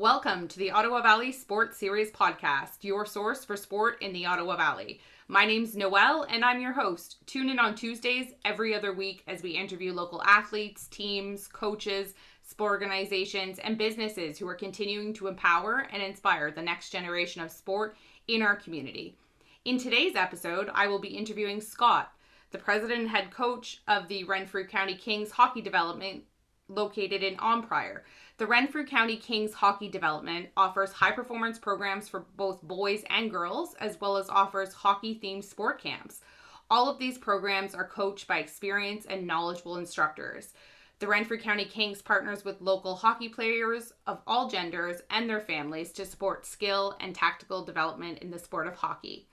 Welcome to the Ottawa Valley Sports Series podcast, your source for sport in the Ottawa Valley. My name's Noelle and I'm your host. Tune in on Tuesdays every other week as we interview local athletes, teams, coaches, sport organizations, and businesses who are continuing to empower and inspire the next generation of sport in our community. In today's episode, I will be interviewing Scott, the president and head coach of the Renfrew County Kings hockey development located in Arnprior. The Renfrew County Kings hockey development offers high performance programs for both boys and girls, as well as offers hockey themed sport camps. All of these programs are coached by experienced and knowledgeable instructors. The Renfrew County Kings partners with local hockey players of all genders and their families to support skill and tactical development in the sport of hockey.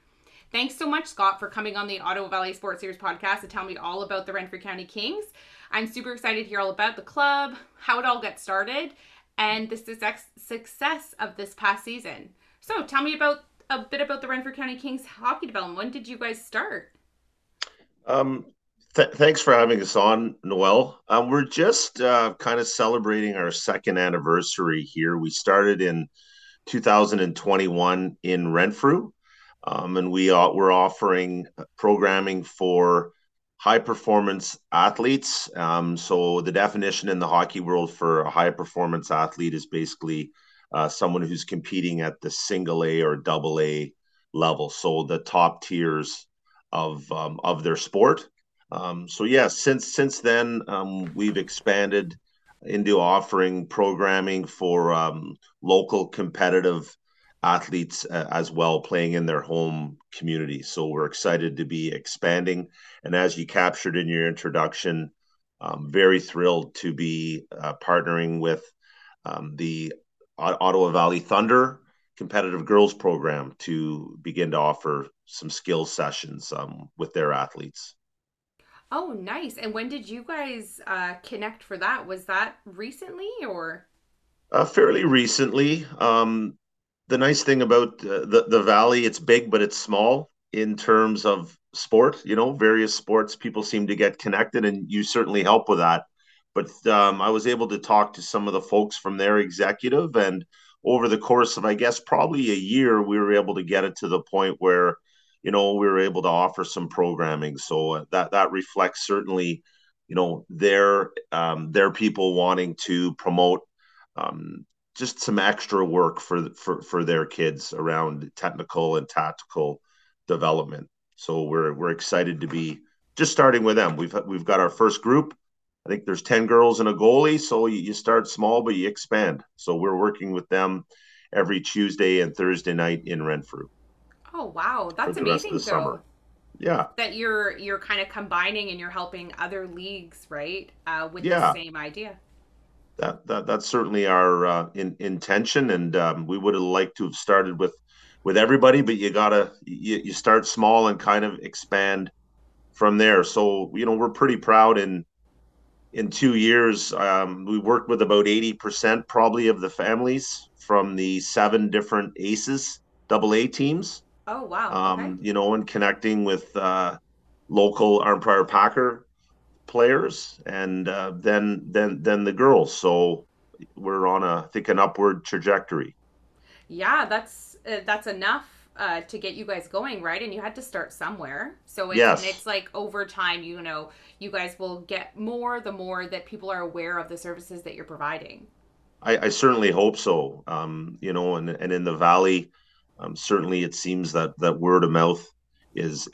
Thanks so much, Scott, for coming on the Ottawa Valley Sports Series podcast to tell me all about the Renfrew County Kings. I'm super excited to hear all about the club, how it all got started, and the success of this past season. So tell me about a bit about the Renfrew County Kings hockey development. When did you guys start? Thanks for having us on, Noelle. We're just kind of celebrating our second anniversary here. We started in 2021 in Renfrew. And we're offering programming for high-performance athletes. So the definition in the hockey world for a high-performance athlete is basically someone who's competing at the single A or double A level, so the top tiers of their sport. Since then, we've expanded into offering programming for local competitive athletes as well, playing in their home community. So we're excited to be expanding. And as you captured in your introduction, I'm very thrilled to be partnering with the Ottawa Valley Thunder competitive girls program to begin to offer some skill sessions with their athletes. Oh, nice. And when did you guys connect for that? Was that recently or? Fairly recently. The nice thing about the Valley, it's big, but it's small in terms of sport. You know, various sports, people seem to get connected, and you certainly help with that. But I was able to talk to some of the folks from their executive, and over the course of, I guess, probably a year, we were able to get it to the point where, you know, we were able to offer some programming. So that reflects certainly, you know, their people wanting to promote just some extra work for their kids around technical and tactical development. So we're excited to be just starting with them. We've got our first group. I think there's 10 girls and a goalie. So you start small, but you expand. So we're working with them every Tuesday and Thursday night in Renfrew. Oh, wow. That's amazing. Though, summer. Yeah. That you're kind of combining and you're helping other leagues, right? With the same idea. That's certainly our intention, and we would have liked to have started with everybody, but you start small and kind of expand from there. So you know, we're pretty proud. In 2 years, we worked with about 80% probably of the families from the 7 different Aces AA teams. Oh wow! Okay. You know, and connecting with local Arnprior Packer players, and then the girls. So we're on an upward trajectory. Yeah, that's enough to get you guys going, right? And you had to start somewhere. So it's like over time, you know, you guys will get more the more that people are aware of the services that you're providing. I certainly hope so. You know, and in the Valley, certainly it seems that word of mouth is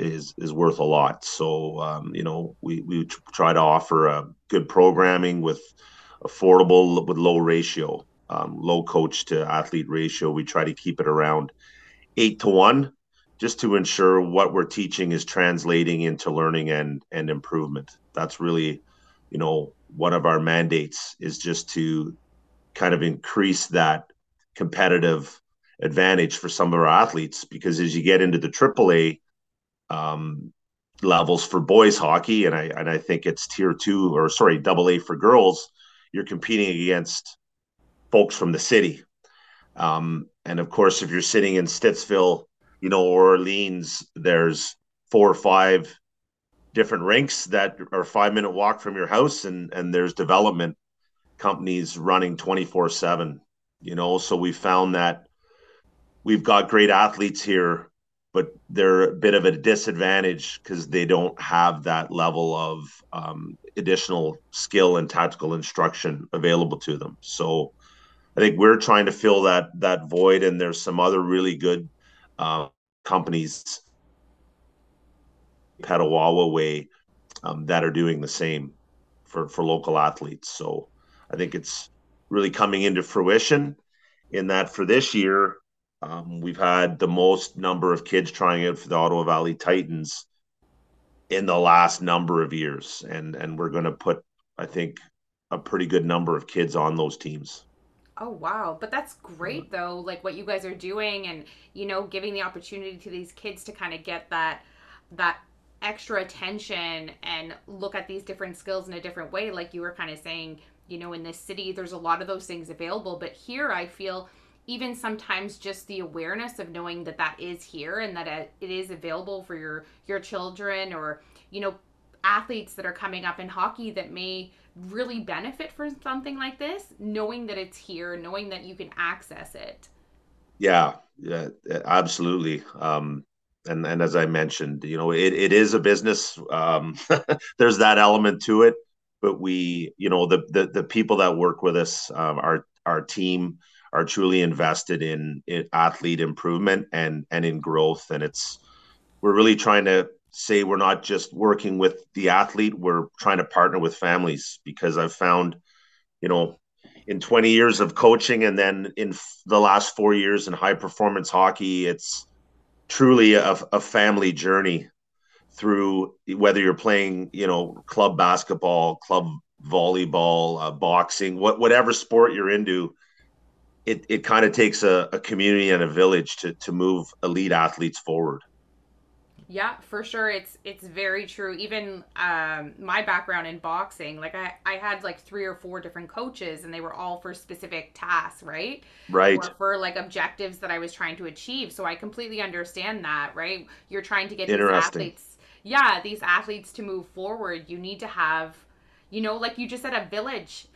worth a lot. So you know, we try to offer good programming with affordable, with low ratio, low coach to athlete ratio. We try to keep it around 8 to 1, just to ensure what we're teaching is translating into learning and improvement. That's really, you know, one of our mandates, is just to kind of increase that competitive advantage for some of our athletes, because as you get into the AAA levels for boys hockey, and I think it's AA for girls, you're competing against folks from the city, and of course if you're sitting in Stittsville, you know, Orleans, there's 4 or 5 different rinks that are a 5-minute walk from your house, and there's development companies running 24/7 you know. So we found that we've got great athletes here, but they're a bit of a disadvantage because they don't have that level of additional skill and tactical instruction available to them. So I think we're trying to fill that void, and there's some other really good companies, Petawawa way, that are doing the same for local athletes. So I think it's really coming into fruition in that for this year, we've had the most number of kids trying out for the Ottawa Valley Titans in the last number of years. And we're going to put, I think, a pretty good number of kids on those teams. Oh, wow. But that's great, though, like what you guys are doing and, you know, giving the opportunity to these kids to kind of get that extra attention and look at these different skills in a different way. Like you were kind of saying, you know, in this city, there's a lot of those things available. But here I feel even sometimes just the awareness of knowing that is here and that it is available for your children or, you know, athletes that are coming up in hockey that may really benefit from something like this, knowing that it's here, knowing that you can access it. Yeah, absolutely. And as I mentioned, you know, it is a business. There's that element to it, but we, you know, the people that work with us, our team are truly invested in athlete improvement and in growth. And we're really trying to say we're not just working with the athlete, we're trying to partner with families, because I've found, you know, in 20 years of coaching and then in the last 4 years in high performance hockey, it's truly a family journey through whether you're playing, you know, club basketball, club volleyball, boxing, whatever sport you're into. It kind of takes a community and a village to move elite athletes forward. Yeah, for sure. It's very true. Even my background in boxing, like I had like 3 or 4 different coaches, and they were all for specific tasks, right? Right. Or for like objectives that I was trying to achieve. So I completely understand that, right? You're trying to get these athletes. Yeah, these athletes to move forward. You need to have, you know, like you just said, a village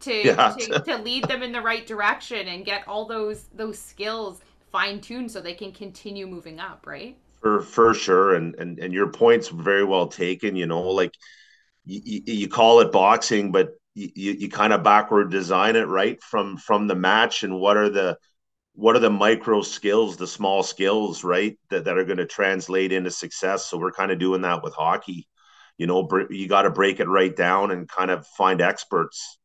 to lead them in the right direction and get all those skills fine-tuned so they can continue moving up, right? For sure. And your point's very well taken, you know, like you call it boxing, but you kind of backward design it right from the match. And what are the micro skills, the small skills, right, that are going to translate into success. So we're kind of doing that with hockey. You know, you got to break it right down and kind of find experts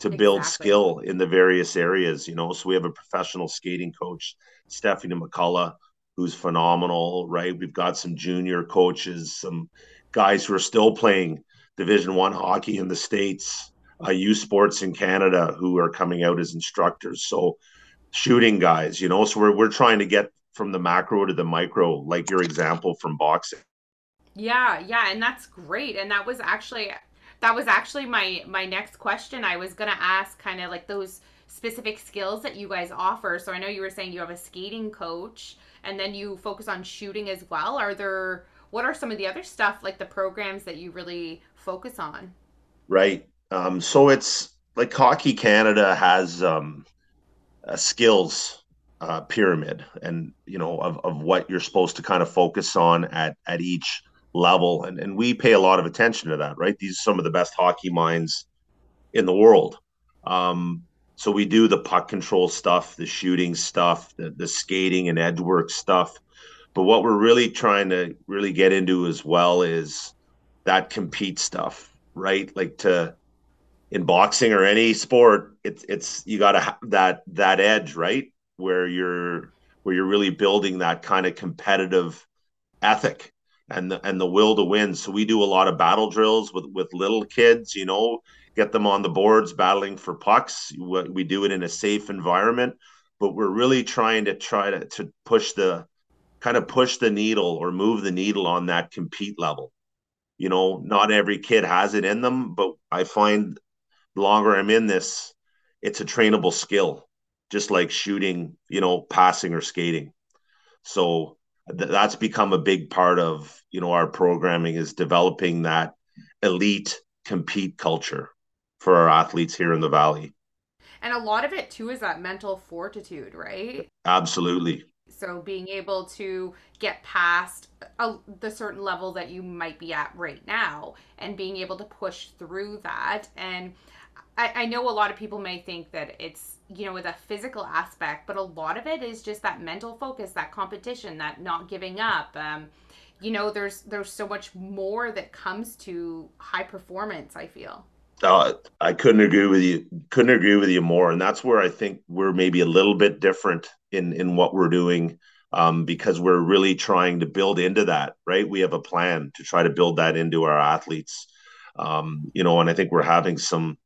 to build skill in the various areas, you know. So we have a professional skating coach, Stephanie McCullough, who's phenomenal, right? We've got some junior coaches, some guys who are still playing Division I hockey in the States, youth sports in Canada, who are coming out as instructors. So shooting guys, you know, so we're trying to get from the macro to the micro, like your example from boxing. Yeah, and that's great. And that was actually my next question. I was gonna ask kind of like those specific skills that you guys offer. So I know you were saying you have a skating coach, and then you focus on shooting as well. What are some of the other stuff, like the programs that you really focus on? Right. So it's like Hockey Canada has a skills pyramid, and you know of what you're supposed to kind of focus on at each level, and we pay a lot of attention to that, right? These are some of the best hockey minds in the world. So we do the puck control stuff, the shooting stuff, the skating and edge work stuff. But what we're really trying to really get into as well is that compete stuff, right? Like in boxing or any sport, it's you got to have that edge, right? Where you're really building that kind of competitive ethic and the will to win. So we do a lot of battle drills with little kids, you know, get them on the boards battling for pucks. We do it in a safe environment, but we're really trying to push the needle or move the needle on that compete level. You know, not every kid has it in them, but I find the longer I'm in this, it's a trainable skill, just like shooting, you know, passing or skating. So that's become a big part of, you know, our programming is developing that elite compete culture for our athletes here in the Valley. And a lot of it too is that mental fortitude, right? Absolutely. So being able to get past the certain level that you might be at right now and being able to push through that. And I know a lot of people may think that it's, you know, with a physical aspect, but a lot of it is just that mental focus, that competition, that not giving up. You know, there's so much more that comes to high performance, I feel. I couldn't agree with you. Couldn't agree with you more. And that's where I think we're maybe a little bit different in what we're doing, because we're really trying to build into that, right? We have a plan to try to build that into our athletes, you know, and I think we're having some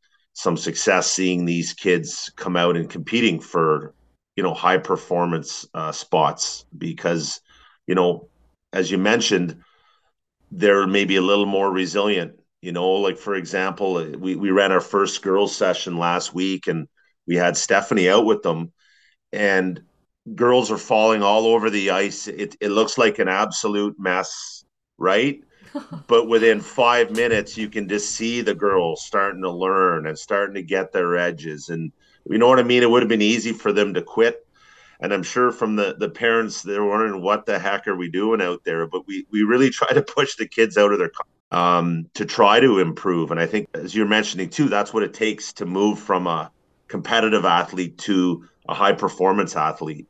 success seeing these kids come out and competing for, you know, high performance spots because, you know, as you mentioned, they're maybe a little more resilient. You know, like, for example, we ran our first girls session last week and we had Stephanie out with them, and girls are falling all over the ice. It looks like an absolute mess, right? But within 5 minutes, you can just see the girls starting to learn and starting to get their edges. And you know what I mean? It would have been easy for them to quit. And I'm sure from the parents, they're wondering, what the heck are we doing out there? But we really try to push the kids out of their to try to improve. And I think, as you're mentioning too, that's what it takes to move from a competitive athlete to a high performance athlete,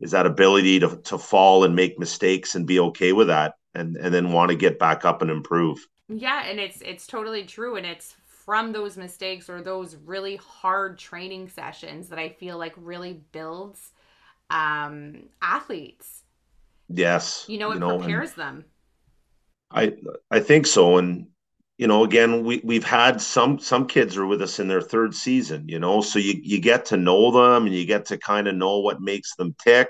is that ability to fall and make mistakes and be okay with that, and then want to get back up and improve. Yeah. And it's totally true. And it's from those mistakes or those really hard training sessions that I feel like really builds, athletes. Yes. You know, it prepares them. I think so. And, you know, again, we've had some kids are with us in their third season, you know, so you get to know them and you get to kind of know what makes them tick,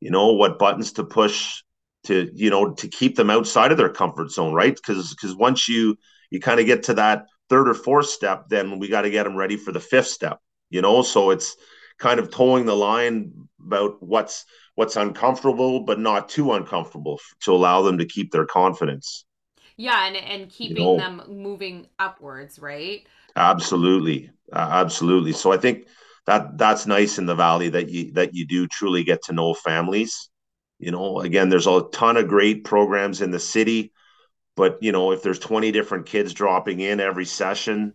you know, what buttons to push to, you know, to keep them outside of their comfort zone, right? Because once you kind of get to that third or fourth step, then we got to get them ready for the fifth step, you know, so it's kind of towing the line about what's uncomfortable, but not too uncomfortable to allow them to keep their confidence. Yeah. And keeping them moving upwards, right? Absolutely. Absolutely. So I think that's nice in the Valley that you do truly get to know families. You know, again, there's a ton of great programs in the city, but you know, if there's 20 different kids dropping in every session,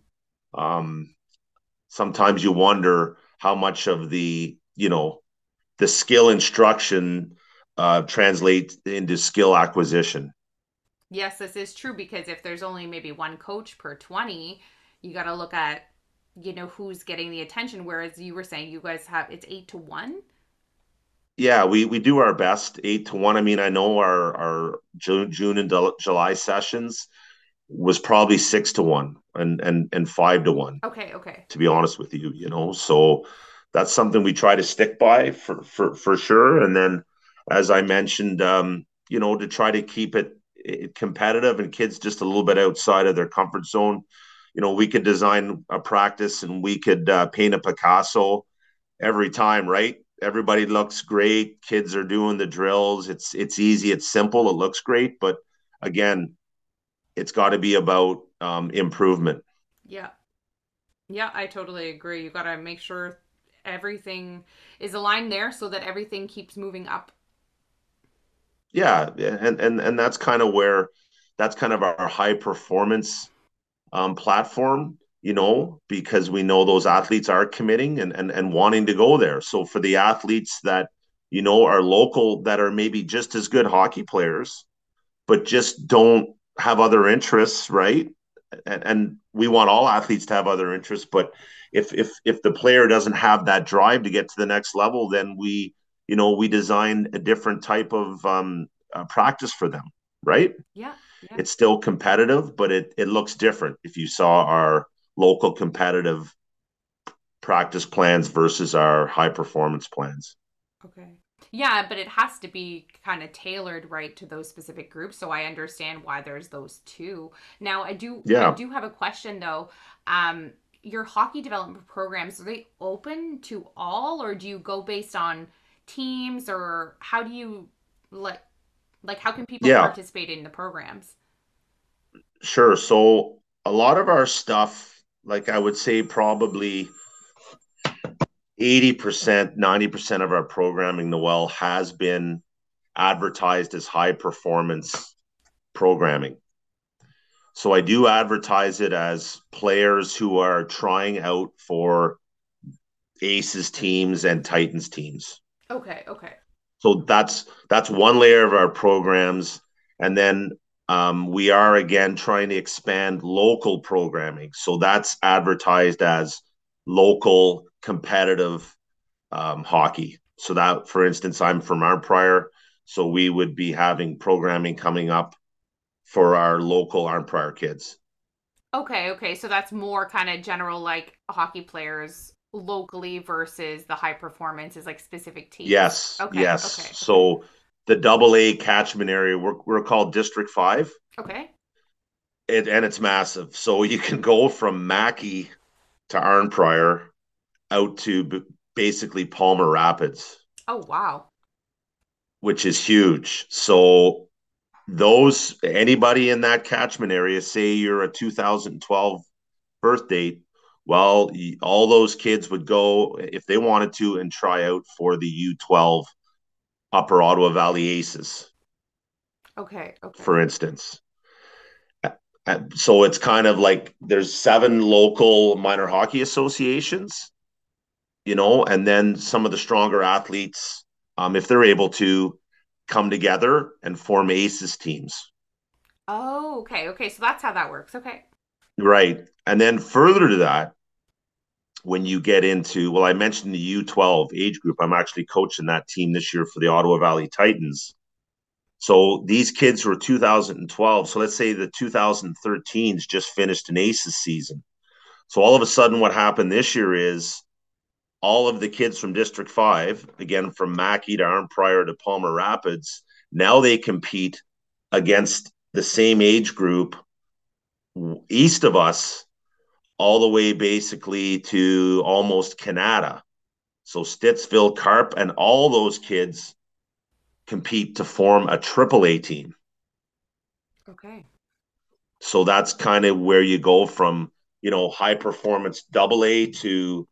sometimes you wonder how much of the, you know, the skill instruction translates into skill acquisition. Yes, this is true, because if there's only maybe one coach per 20, you got to look at, you know, who's getting the attention. Whereas you were saying you guys have, it's 8 to 1. Yeah, we do our best 8 to 1. I mean, I know our June and July sessions was probably 6 to 1 and 5 to 1. Okay. To be honest with you, you know, so that's something we try to stick by for sure. And then, as I mentioned, you know, to try to keep it competitive and kids just a little bit outside of their comfort zone. You know, we could design a practice and we could paint a Picasso every time, right? Everybody looks great. Kids are doing the drills. It's easy. It's simple. It looks great. But again, it's got to be about improvement. Yeah. Yeah, I totally agree. You got to make sure everything is aligned there so that everything keeps moving up. Yeah. And that's kind of our high performance platform, you know, because we know those athletes are committing and wanting to go there. So for the athletes that, you know, are local, that are maybe just as good hockey players, but just don't have other interests, right? And we want all athletes to have other interests, but if the player doesn't have that drive to get to the next level, then we design a different type of practice for them, right? Yeah. It's still competitive, but it looks different. If you saw our local competitive practice plans versus our high performance plans. Okay. Yeah, but it has to be kind of tailored, right, to those specific groups. So I understand why there's those two. Now, I do have a question, though. Your hockey development programs, are they open to all, or do you go based on teams, or how do you like how can people participate in the programs? Sure. So a lot of our stuff, like I would say probably 80%, 90% of our programming, Noel, has been advertised as high performance programming. So I do advertise it as players who are trying out for Aces teams and Titans teams. Okay, okay. So that's one layer of our programs. And then we are, again, trying to expand local programming. So that's advertised as local competitive hockey. So that, for instance, I'm from Arnprior, so we would be having programming coming up for our local Arnprior kids. Okay, okay. So that's more kind of general, like hockey players locally versus the high performance is like specific teams. Yes, okay, yes. Okay. So the AA catchment area, we're called District 5. Okay. And it's massive. So you can go from Mackey to Arnprior out to basically Palmer Rapids. Oh, wow. Which is huge. So those, anybody in that catchment area, say you're a 2012 birth date, well, all those kids would go, if they wanted to, and try out for the U12 Upper Ottawa Valley Aces. Okay. Okay. For instance. So it's kind of like there's 7 local minor hockey associations, you know, and then some of the stronger athletes, if they're able to, come together and form Aces teams. Oh, okay. Okay. So that's how that works. Okay. Right. And then further to that, when you get into, well, I mentioned the U12 age group. I'm actually coaching that team this year for the Ottawa Valley Titans. So these kids were 2012. So let's say the 2013s just finished an Aces season. So all of a sudden what happened this year is all of the kids from District 5, again, from Mackey to Arnprior to Palmer Rapids, now they compete against the same age group east of us, all the way basically to almost Canada. So Stittsville, Carp, and all those kids compete to form a AAA team. Okay. So that's kind of where you go from, you know, high performance AA to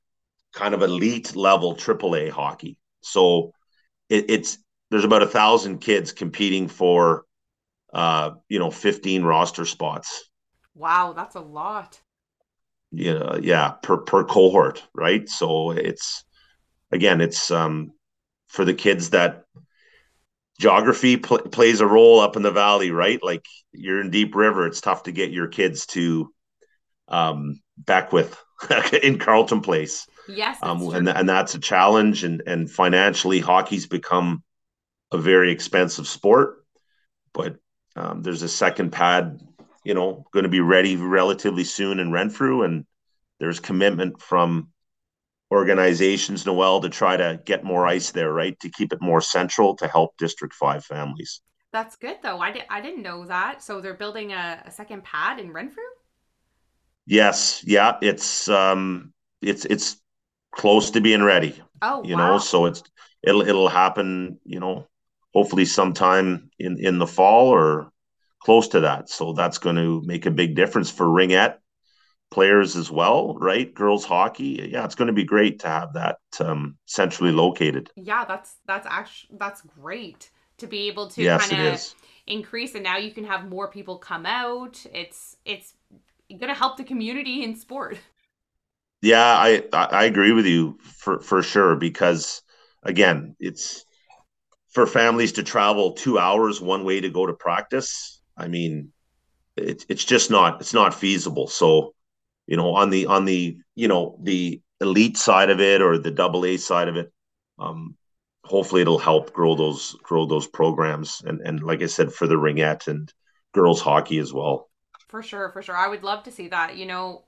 kind of elite level AAA hockey. So there's about 1,000 kids competing for, 15 roster spots. Wow. That's a lot. You know, yeah, per cohort. Right. So it's for the kids that geography plays a role up in the Valley, right? Like you're in Deep River. It's tough to get your kids to Beckwith in Carleton Place. Yes. And that's a challenge. And financially, hockey's become a very expensive sport, but there's a second pad, you know, going to be ready relatively soon in Renfrew. And there's commitment from organizations, Noel, to try to get more ice there, right? To keep it more central to help District 5 families. That's good though. I didn't know that. So they're building a second pad in Renfrew? Yes. Yeah. It's close to being ready. Oh, you wow. know, so it'll happen, you know, hopefully sometime in the fall or close to that. So that's going to make a big difference for ringette players as well, right? Girls hockey. Yeah, it's going to be great to have that centrally located. Yeah, that's great to be able to kind of increase, and now you can have more people come out. It's going to help the community in sport. Yeah, I agree with you for sure, because again, it's for families to travel 2 hours one way to go to practice. I mean, it's just not feasible. So, you know, on the the elite side of it or the AA side of it, hopefully it'll help grow those programs and like I said, for the ringette and girls hockey as well. For sure. I would love to see that, you know.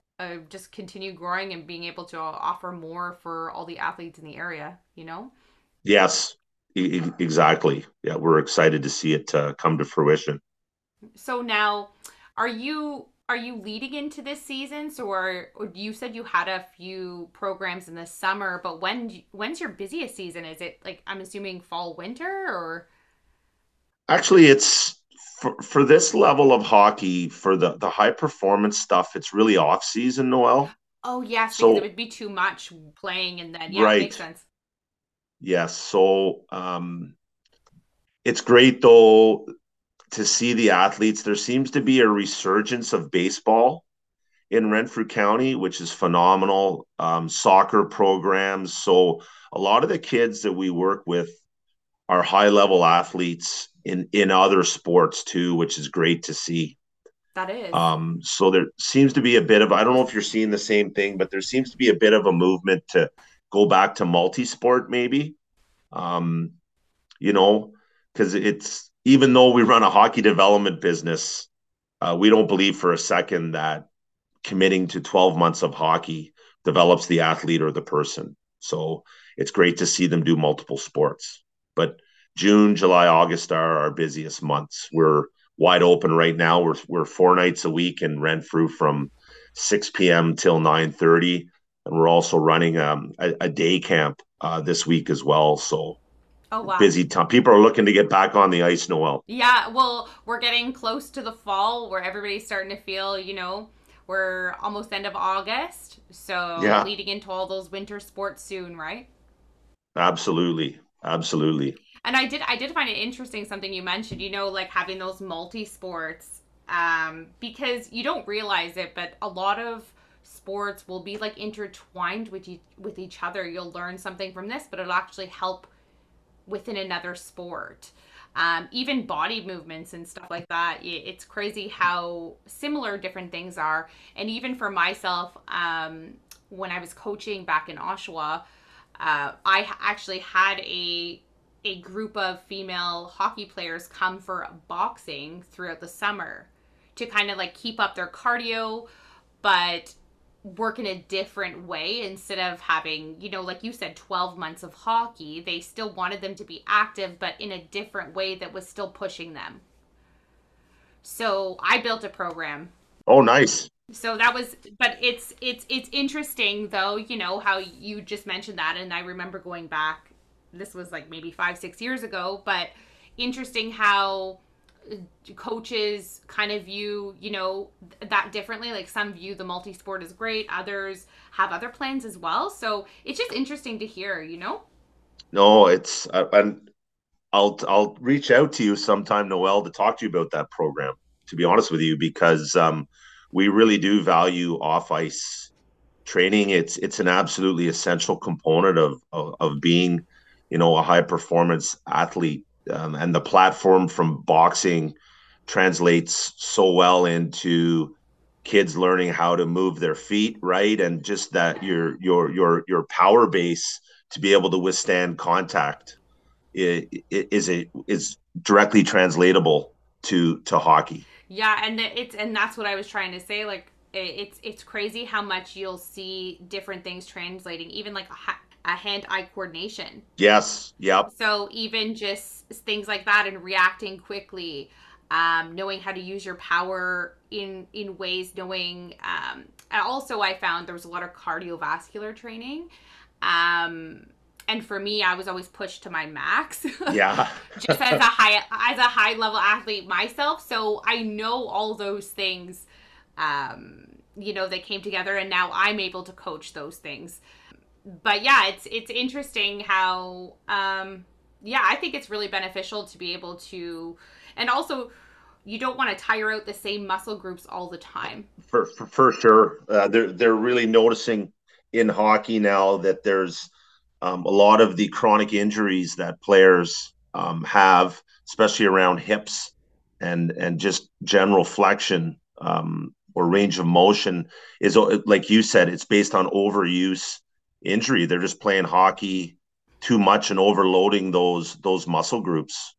Just continue growing and being able to offer more for all the athletes in the area, you know? Yes, exactly. Yeah, we're excited to see it come to fruition. So now, are you leading into this season? So you said you had a few programs in the summer, but when's your busiest season? Is it like, I'm assuming fall, winter, or? Actually, it's, For this level of hockey, for the high performance stuff, it's really off season, Noel. Oh, yes, so, because it would be too much playing and then, yeah, right. It makes sense. Yes, so it's great, though, to see the athletes. There seems to be a resurgence of baseball in Renfrew County, which is phenomenal, soccer programs. So a lot of the kids that we work with are high-level athletes in other sports, too, which is great to see. That is. So there seems to be a bit of, I don't know if you're seeing the same thing, but there seems to be a bit of a movement to go back to multi-sport maybe, you know, because it's, even though we run a hockey development business, we don't believe for a second that committing to 12 months of hockey develops the athlete or the person. So it's great to see them do multiple sports. But June, July, August are our busiest months. We're wide open right now. We're 4 nights a week in Renfrew from 6 p.m. till 9:30, and we're also running a day camp this week as well. So, oh wow, busy time. People are looking to get back on the ice, Noelle. Yeah, well, we're getting close to the fall where everybody's starting to feel, you know, we're almost end of August, so yeah, leading into all those winter sports soon, right? Absolutely, absolutely. And I did find it interesting something you mentioned, you know, like having those multi-sports, because you don't realize it, but a lot of sports will be like intertwined with each other. You'll learn something from this, but it'll actually help within another sport. Even body movements and stuff like that. It's crazy how similar different things are. And even for myself, when I was coaching back in Oshawa, I actually had a group of female hockey players come for boxing throughout the summer to kind of like keep up their cardio, but work in a different way. Instead of having, you know, like you said, 12 months of hockey, they still wanted them to be active, but in a different way that was still pushing them. So I built a program. Oh, nice. So that was, but it's interesting though, you know, how you just mentioned that. And I remember going back, this was like maybe 5-6 years ago, but interesting how coaches kind of view, you know, that differently. Like some view the multi-sport as great, others have other plans as well. So it's just interesting to hear, you know? No, it's, and I'll reach out to you sometime, Noelle, to talk to you about that program, to be honest with you, because we really do value off-ice training. It's an absolutely essential component of being, you know, a high performance athlete, and the platform from boxing translates so well into kids learning how to move their feet, right? And just that your power base to be able to withstand contact is directly translatable to hockey. Yeah, and that's what I was trying to say. Like it's crazy how much you'll see different things translating, even like a hand-eye coordination. Yes. Yep. So even just things like that and reacting quickly, knowing how to use your power in ways, knowing, and also I found there was a lot of cardiovascular training. And for me, I was always pushed to my max. Yeah. Just as a high level athlete myself. So I know all those things, you know, they came together and now I'm able to coach those things. But yeah, it's interesting how, yeah, I think it's really beneficial to be able to, and also you don't want to tire out the same muscle groups all the time. For sure. They're really noticing in hockey now that there's a lot of the chronic injuries that players have, especially around hips and just general flexion or range of motion is, like you said, it's based on overuse injury. They're just playing hockey too much and overloading those muscle groups,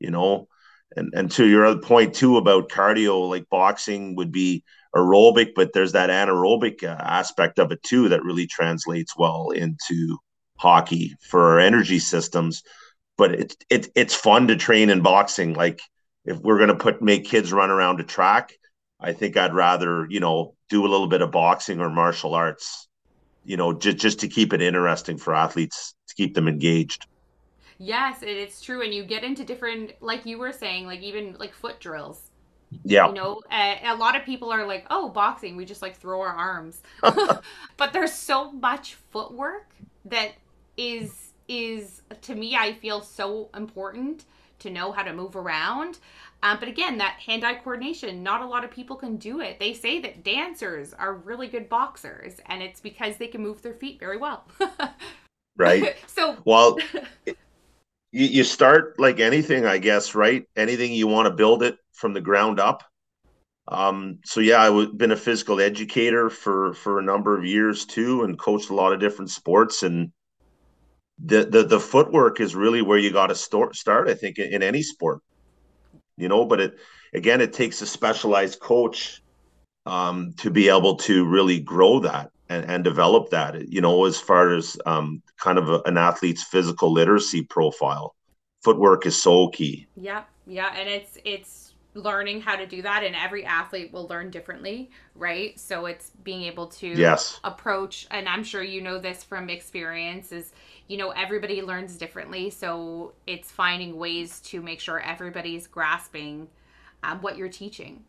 you know. And to your other point too about cardio, like boxing would be aerobic, but there's that anaerobic aspect of it too that really translates well into hockey for our energy systems. But it's fun to train in boxing. Like if we're going to make kids run around a track, I think I'd rather, you know, do a little bit of boxing or martial arts, you know, just to keep it interesting for athletes, to keep them engaged. Yes, it's true. And you get into different, like you were saying, like even like foot drills, Yeah. You know, a lot of people are like, oh, boxing, we just like throw our arms. But there's so much footwork that is to me, I feel so important to know how to move around. But again, that hand-eye coordination, not a lot of people can do it. They say that dancers are really good boxers, and it's because they can move their feet very well. Right. So, well, you start like anything, I guess, right? Anything you want to build it from the ground up. So yeah, I've been a physical educator for a number of years too, and coached a lot of different sports, and the footwork is really where you got to start, I think, in any sport, you know. But it takes a specialized coach to be able to really grow that and develop that, you know, as far as kind of an athlete's physical literacy profile. Footwork is so key. Yeah. And it's learning how to do that, and every athlete will learn differently, right? So it's being able to approach, and I'm sure you know this from experience, is, you know, everybody learns differently. So it's finding ways to make sure everybody's grasping what you're teaching.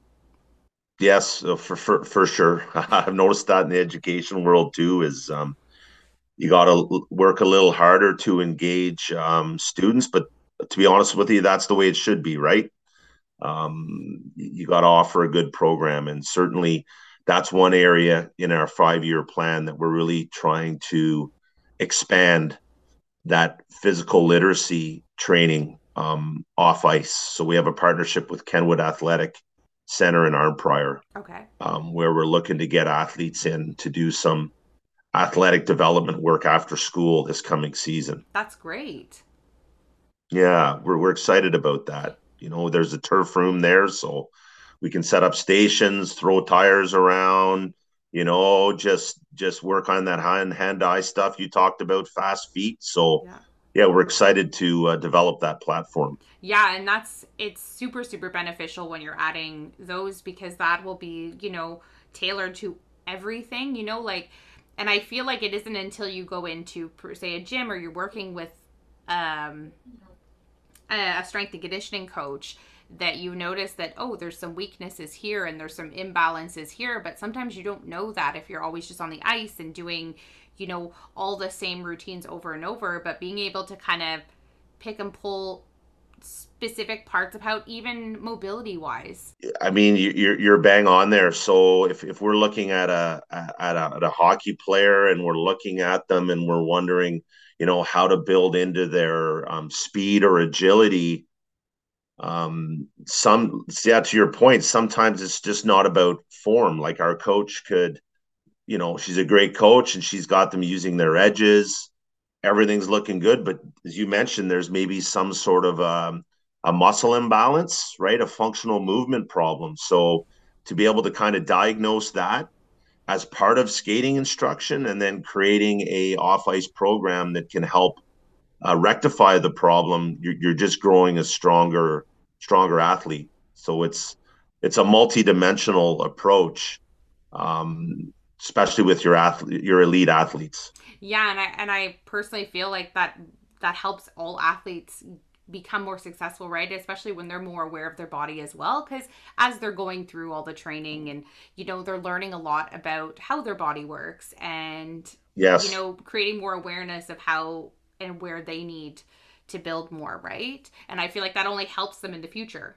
Yes, for sure. I've noticed that in the education world too, is you got to work a little harder to engage students. But to be honest with you, that's the way it should be, right? You got to offer a good program. And certainly that's one area in our 5-year plan that we're really trying to expand, that physical literacy training off ice. So we have a partnership with Kenwood Athletic Center in Arnprior, where we're looking to get athletes in to do some athletic development work after school this coming season. That's great. Yeah, we're excited about that. You know, there's a turf room there, so we can set up stations, throw tires around, you know, just work on that hand-eye stuff. You talked about fast feet, so yeah, we're excited to develop that platform. Yeah, and it's super, super beneficial when you're adding those, because that will be, you know, tailored to everything, you know, like, and I feel like it isn't until you go into, say, a gym, or you're working with a strength and conditioning coach, that you notice that, oh, there's some weaknesses here and there's some imbalances here. But sometimes you don't know that if you're always just on the ice and doing, you know, all the same routines over and over. But being able to kind of pick and pull specific parts about, even mobility wise. I mean, you're bang on there. So if we're looking at a hockey player, and we're looking at them and we're wondering, you know, how to build into their speed or agility, to your point, sometimes it's just not about form. Like, our coach could, you know, she's a great coach and she's got them using their edges, everything's looking good, but as you mentioned, there's maybe some sort of a muscle imbalance, right? A functional movement problem. So to be able to kind of diagnose that as part of skating instruction, and then creating a off-ice program that can help rectify the problem, you're just growing a stronger athlete. So it's a multi-dimensional approach, especially with your elite athletes. Yeah, and I personally feel like that helps all athletes become more successful, right? Especially when they're more aware of their body as well, because as they're going through all the training, and, you know, they're learning a lot about how their body works, and you know, creating more awareness of how and where they need to build more, right? And I feel like that only helps them in the future.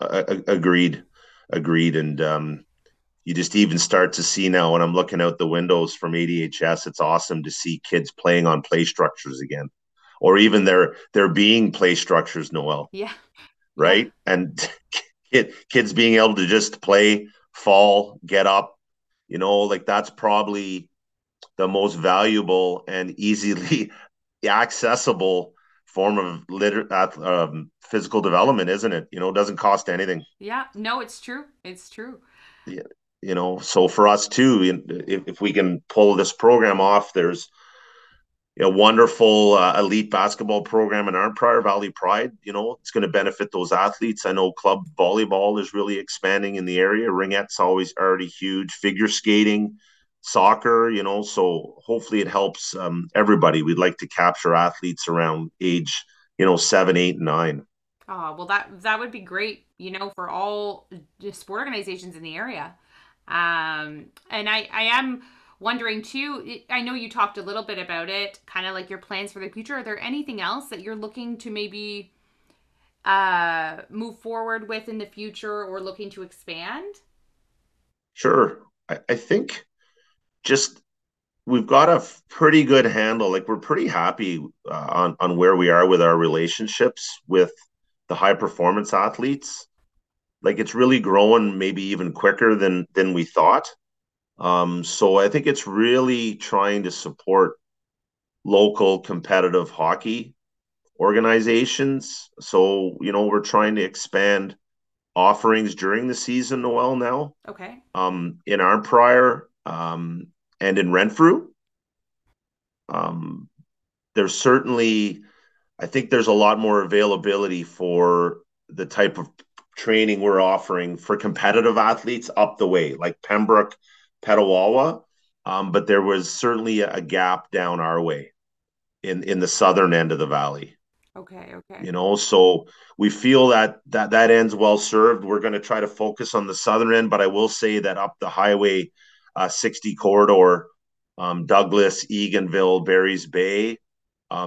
Agreed. And you just even start to see now, when I'm looking out the windows from ADHS, it's awesome to see kids playing on play structures again, or even there being play structures, Noelle. Yeah. Right? Yeah. And kids being able to just play, fall, get up, you know, like, that's probably the most valuable and easily accessible form of physical development, isn't it? You know, it doesn't cost anything. Yeah, no, it's true. Yeah, you know, so for us too, if we can pull this program off, there's a wonderful elite basketball program in Arnprior, Valley Pride. You know, it's going to benefit those athletes. I know club volleyball is really expanding in the area. Ringette's already huge. Figure skating, soccer, you know, so hopefully it helps everybody. We'd like to capture athletes around age, you know, 7, 8, 9. Oh, well, that would be great, you know, for all the sport organizations in the area. And I am wondering too, I know you talked a little bit about it, kind of like your plans for the future. Are there anything else that you're looking to maybe move forward with in the future or looking to expand? Sure. I think just we've got a pretty good handle. Like, we're pretty happy on where we are with our relationships with the high performance athletes. Like, it's really growing maybe even quicker than we thought. So I think it's really trying to support local competitive hockey organizations. So, you know, we're trying to expand offerings during the season, Noel, now. Okay. In Arnprior, and in Renfrew. There's certainly, I think there's a lot more availability for the type of training we're offering for competitive athletes up the way, like Pembroke, Petawawa, but there was certainly a gap down our way in the southern end of the valley. Okay. You know, so we feel that end's well served. We're going to try to focus on the southern end, but I will say that up the highway 60 corridor, Douglas, Eganville, Barry's Bay,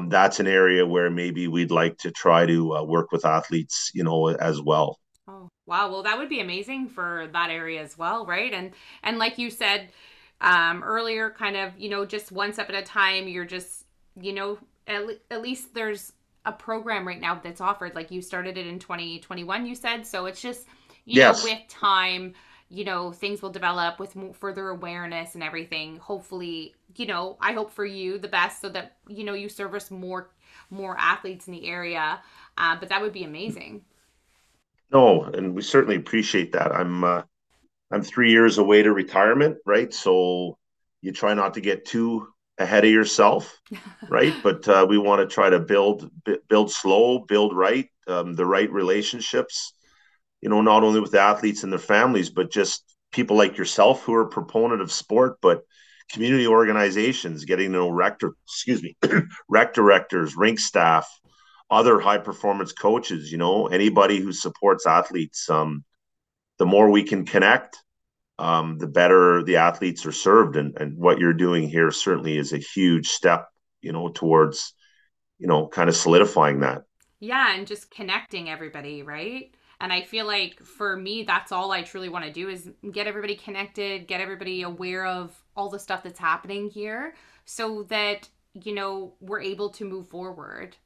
that's an area where maybe we'd like to try to work with athletes, you know, as well. Oh, wow. Well, that would be amazing for that area as well, right? And like you said earlier, kind of, you know, just one step at a time, you're just, you know, at least there's a program right now that's offered. Like, you started it in 2021, you said. So it's just, you know, with time, you know, things will develop with further awareness and everything. Hopefully, you know, I hope for you the best so that, you know, you service more athletes in the area. But that would be amazing. No, and we certainly appreciate that. I'm 3 years away to retirement, right? So you try not to get too ahead of yourself, right? But we want to try to build slow, build right, the right relationships, you know, not only with the athletes and their families, but just people like yourself who are a proponent of sport, but community organizations, getting to know rec directors, rink staff, other high performance coaches, you know, anybody who supports athletes. The more we can connect, the better the athletes are served. And what you're doing here certainly is a huge step, you know, towards, you know, kind of solidifying that. Yeah. And just connecting everybody. Right. And I feel like for me, that's all I truly want to do is get everybody connected, get everybody aware of all the stuff that's happening here so that, you know, we're able to move forward.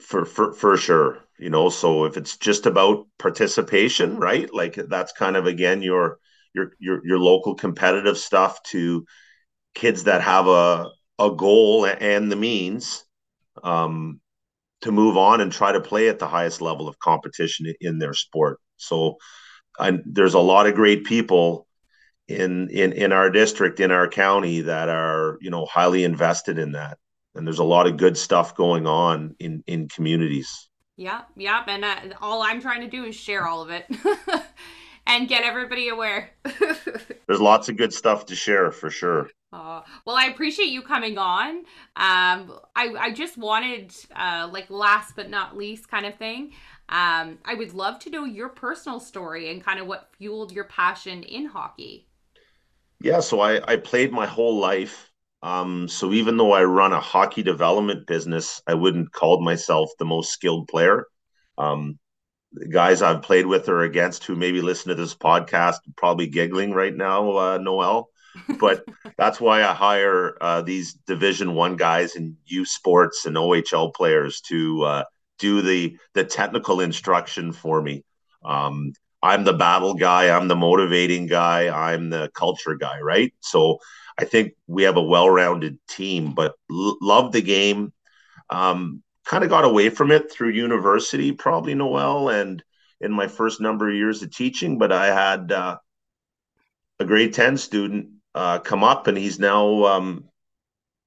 For sure, you know, so if it's just about participation, right? Like, that's kind of, again, your local competitive stuff to kids that have a goal and the means to move on and try to play at the highest level of competition in their sport. So there's a lot of great people in our district, in our county, that are, you know, highly invested in that. And there's a lot of good stuff going on in communities. Yeah. And all I'm trying to do is share all of it and get everybody aware. There's lots of good stuff to share, for sure. Oh, well, I appreciate you coming on. I just wanted, like, last but not least kind of thing. I would love to know your personal story and kind of what fueled your passion in hockey. Yeah, so I played my whole life. So even though I run a hockey development business, I wouldn't call myself the most skilled player. The guys I've played with or against who maybe listen to this podcast are probably giggling right now, Noel. But that's why I hire these Division I guys and youth sports and OHL players to do the technical instruction for me. I'm the battle guy. I'm the motivating guy. I'm the culture guy, right? So I think we have a well-rounded team, but love the game. Kind of got away from it through university, probably, Noel, and in my first number of years of teaching. But I had a grade 10 student come up, and he's now,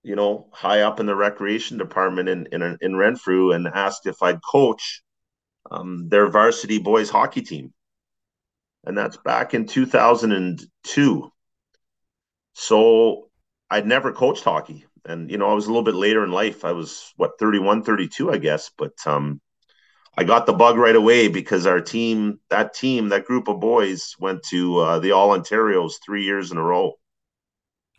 you know, high up in the recreation department in Renfrew, and asked if I'd coach their varsity boys hockey team. And that's back in 2002. So I'd never coached hockey, and, you know, I was a little bit later in life. I was 31, 32, I guess, but I got the bug right away because our team, that group of boys went to the All Ontarios 3 years in a row.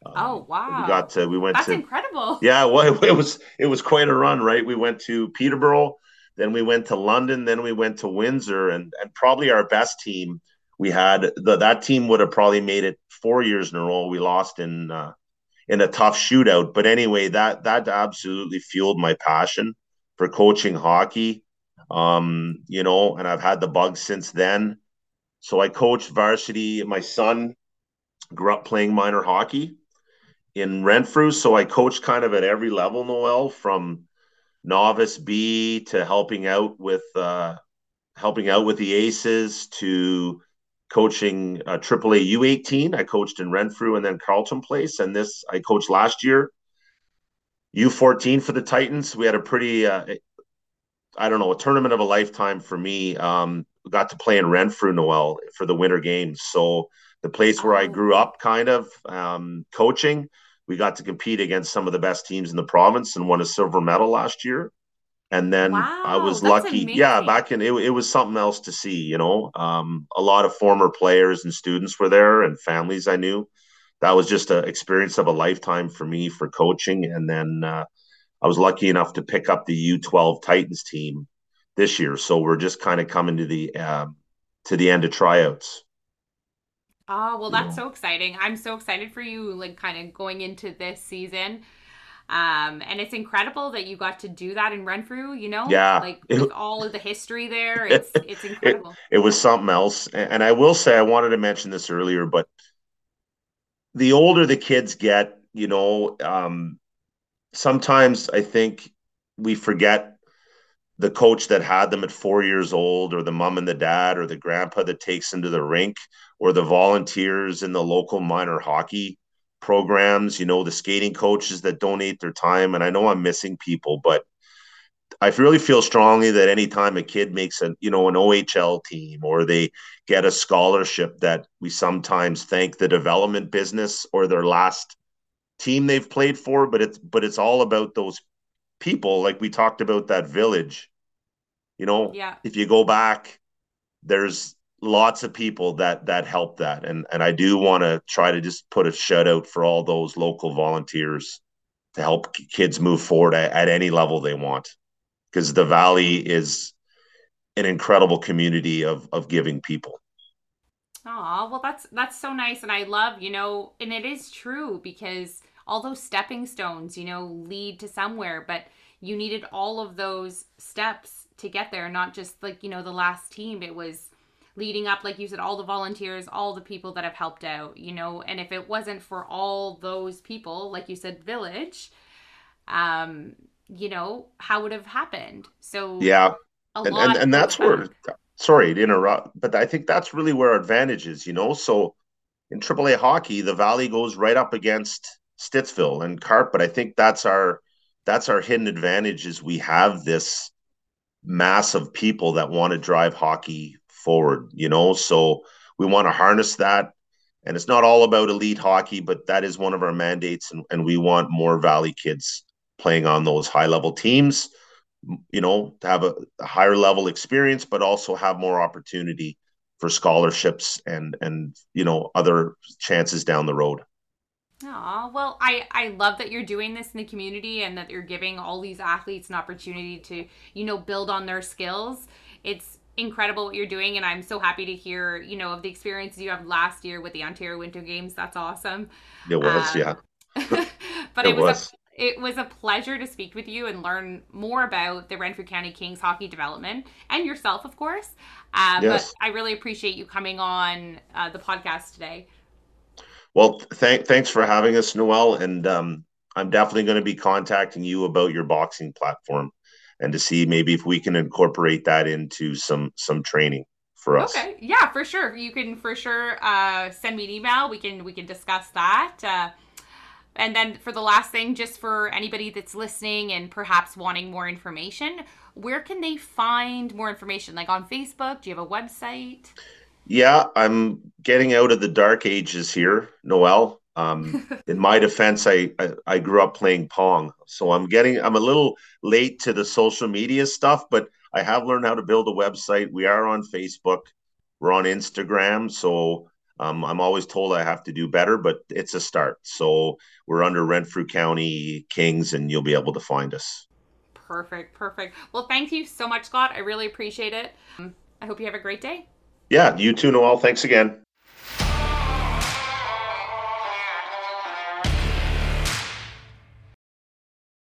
Oh, wow. That's incredible. Yeah, well, it was quite a run, right? We went to Peterborough, then we went to London, then we went to Windsor, and probably our best team we had, that team would have probably made it 4 years in a row. We lost in a tough shootout. But anyway, that absolutely fueled my passion for coaching hockey, and I've had the bug since then. So I coached varsity. My son grew up playing minor hockey in Renfrew. So I coached kind of at every level, Noel, from novice B to helping out with the Aces to coaching AAA U18. I coached in Renfrew and then Carleton Place. And this, I coached last year, U14 for the Titans. We had a pretty, a tournament of a lifetime for me. Got to play in Renfrew, Noel, for the winter games. So the place where I grew up kind of coaching, we got to compete against some of the best teams in the province and won a silver medal last year. And then I was lucky. Amazing. Yeah, back in, it was something else to see, a lot of former players and students were there and families I knew. That was just an experience of a lifetime for me for coaching. And then I was lucky enough to pick up the U12 Titans team this year. So we're just kind of coming to the end of tryouts. Oh, well, that's so exciting. I'm so excited for you, like kind of going into this season. And it's incredible that you got to do that in Renfrew, yeah, like with all of the history there, it's incredible. It was something else. And I will say, I wanted to mention this earlier, but the older the kids get, sometimes I think we forget the coach that had them at 4 years old, or the mom and the dad, or the grandpa that takes them to the rink, or the volunteers in the local minor hockey programs, the skating coaches that donate their time. And I know I'm missing people, but I really feel strongly that anytime a kid makes an OHL team, or they get a scholarship, that we sometimes thank the development business or their last team they've played for, but it's all about those people. Like we talked about that village, If you go back, there's lots of people that helped that. And I do want to try to just put a shout out for all those local volunteers to help kids move forward at any level they want, because the Valley is an incredible community of giving people. Oh, well, that's so nice. And I love, and it is true, because all those stepping stones, lead to somewhere, but you needed all of those steps to get there. Not just like, the last team. It was leading up, like you said, all the volunteers, all the people that have helped out, and if it wasn't for all those people, like you said, village, how would have happened? So yeah. And that's where, sorry to interrupt, but I think that's really where our advantage is, so in AAA hockey, the Valley goes right up against Stittsville and Carp, but I think that's our hidden advantage, is we have this mass of people that want to drive hockey forward, so we want to harness that. And it's not all about elite hockey, but that is one of our mandates, and we want more Valley kids playing on those high level teams, to have a higher level experience, but also have more opportunity for scholarships and other chances down the road. Oh, well, I love that you're doing this in the community, and that you're giving all these athletes an opportunity to, build on their skills. It's incredible what you're doing, and I'm so happy to hear, of the experiences you have last year with the Ontario Winter Games. That's awesome. It was, but it was a pleasure to speak with you and learn more about the Renfrew County Kings hockey development, and yourself, of course. Yes. But I really appreciate you coming on the podcast today. Well, thanks for having us, Noel. And I'm definitely going to be contacting you about your boxing platform, and to see maybe if we can incorporate that into some training for us. Okay, yeah, for sure. You can for sure send me an email. We can discuss that. And then for the last thing, just for anybody that's listening and perhaps wanting more information, where can they find more information? Like on Facebook? Do you have a website? Yeah, I'm getting out of the dark ages here, Noel. In my defense, I grew up playing Pong, so I'm a little late to the social media stuff, but I have learned how to build a website. We are on Facebook. We're on Instagram. So I'm always told I have to do better, but it's a start. So we're under Renfrew County Kings, and you'll be able to find us. Perfect. Perfect. Well, thank you so much, Scott. I really appreciate it. I hope you have a great day. Yeah, you too, Noel. Thanks again.